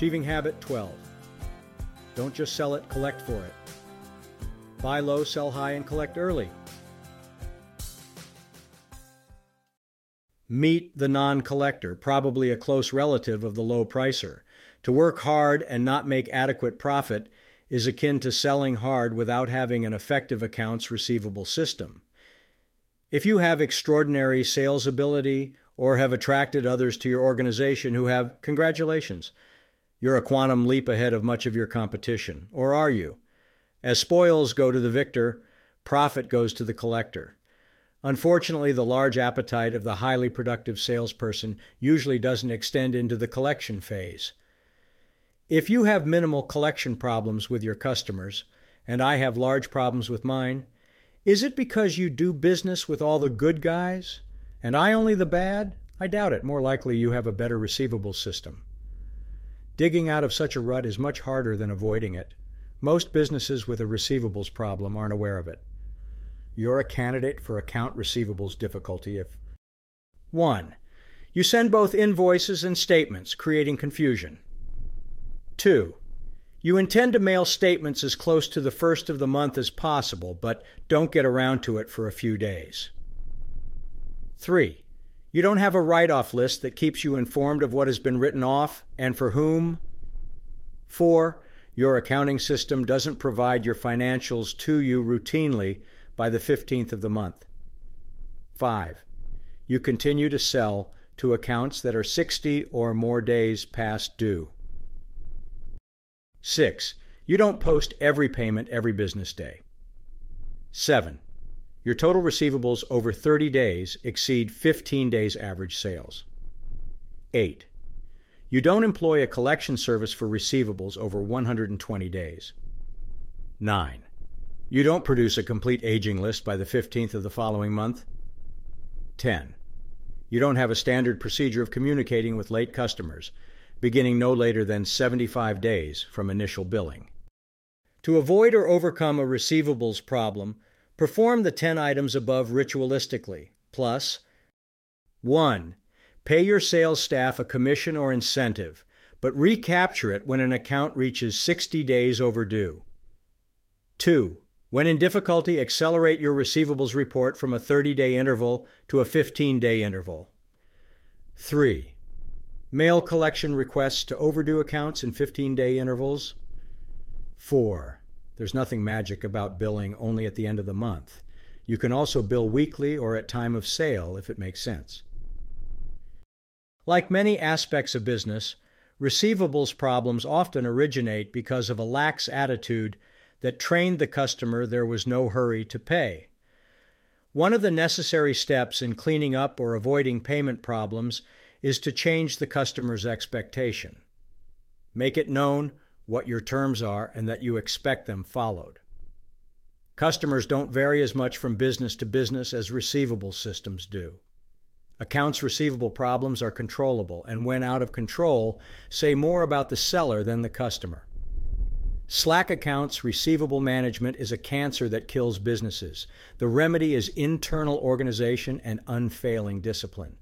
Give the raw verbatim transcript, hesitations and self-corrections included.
Achieving habit twelve. Don't just sell it, collect for it. Buy low, sell high, and collect early. Meet the non-collector, probably a close relative of the low pricer. To work hard and not make adequate profit is akin to selling hard without having an effective accounts receivable system. If you have extraordinary sales ability or have attracted others to your organization who have, congratulations, you're a quantum leap ahead of much of your competition. Or are you? As spoils go to the victor, profit goes to the collector. Unfortunately, the large appetite of the highly productive salesperson usually doesn't extend into the collection phase. If you have minimal collection problems with your customers, and I have large problems with mine, is it because you do business with all the good guys, and I only the bad? I doubt it. More likely you have a better receivable system. Digging out of such a rut is much harder than avoiding it. Most businesses with a receivables problem aren't aware of it. You're a candidate for account receivables difficulty if one. You send both invoices and statements, creating confusion. two. You intend to mail statements as close to the first of the month as possible, but don't get around to it for a few days. three. You don't have a write-off list that keeps you informed of what has been written off and for whom. four. Your accounting system doesn't provide your financials to you routinely by the fifteenth of the month. five. You continue to sell to accounts that are sixty or more days past due. six. You don't post every payment every business day. seven. Your total receivables over thirty days exceed fifteen days average sales. eight. You don't employ a collection service for receivables over one hundred twenty days. nine. You don't produce a complete aging list by the fifteenth of the following month. ten. You don't have a standard procedure of communicating with late customers, beginning no later than seventy-five days from initial billing. To avoid or overcome a receivables problem, perform the ten items above ritualistically, plus one. Pay your sales staff a commission or incentive, but recapture it when an account reaches sixty days overdue. two. When in difficulty, accelerate your receivables report from a thirty-day interval to a fifteen-day interval. three. Mail collection requests to overdue accounts in fifteen-day intervals. four. There's nothing magic about billing only at the end of the month. You can also bill weekly or at time of sale if it makes sense. Like many aspects of business, receivables problems often originate because of a lax attitude that trained the customer there was no hurry to pay. One of the necessary steps in cleaning up or avoiding payment problems is to change the customer's expectation. Make it known what your terms are and that you expect them followed. Customers don't vary as much from business to business as receivable systems do. Accounts receivable problems are controllable, and when out of control, say more about the seller than the customer. Slack accounts receivable management is a cancer that kills businesses. The remedy is internal organization and unfailing discipline.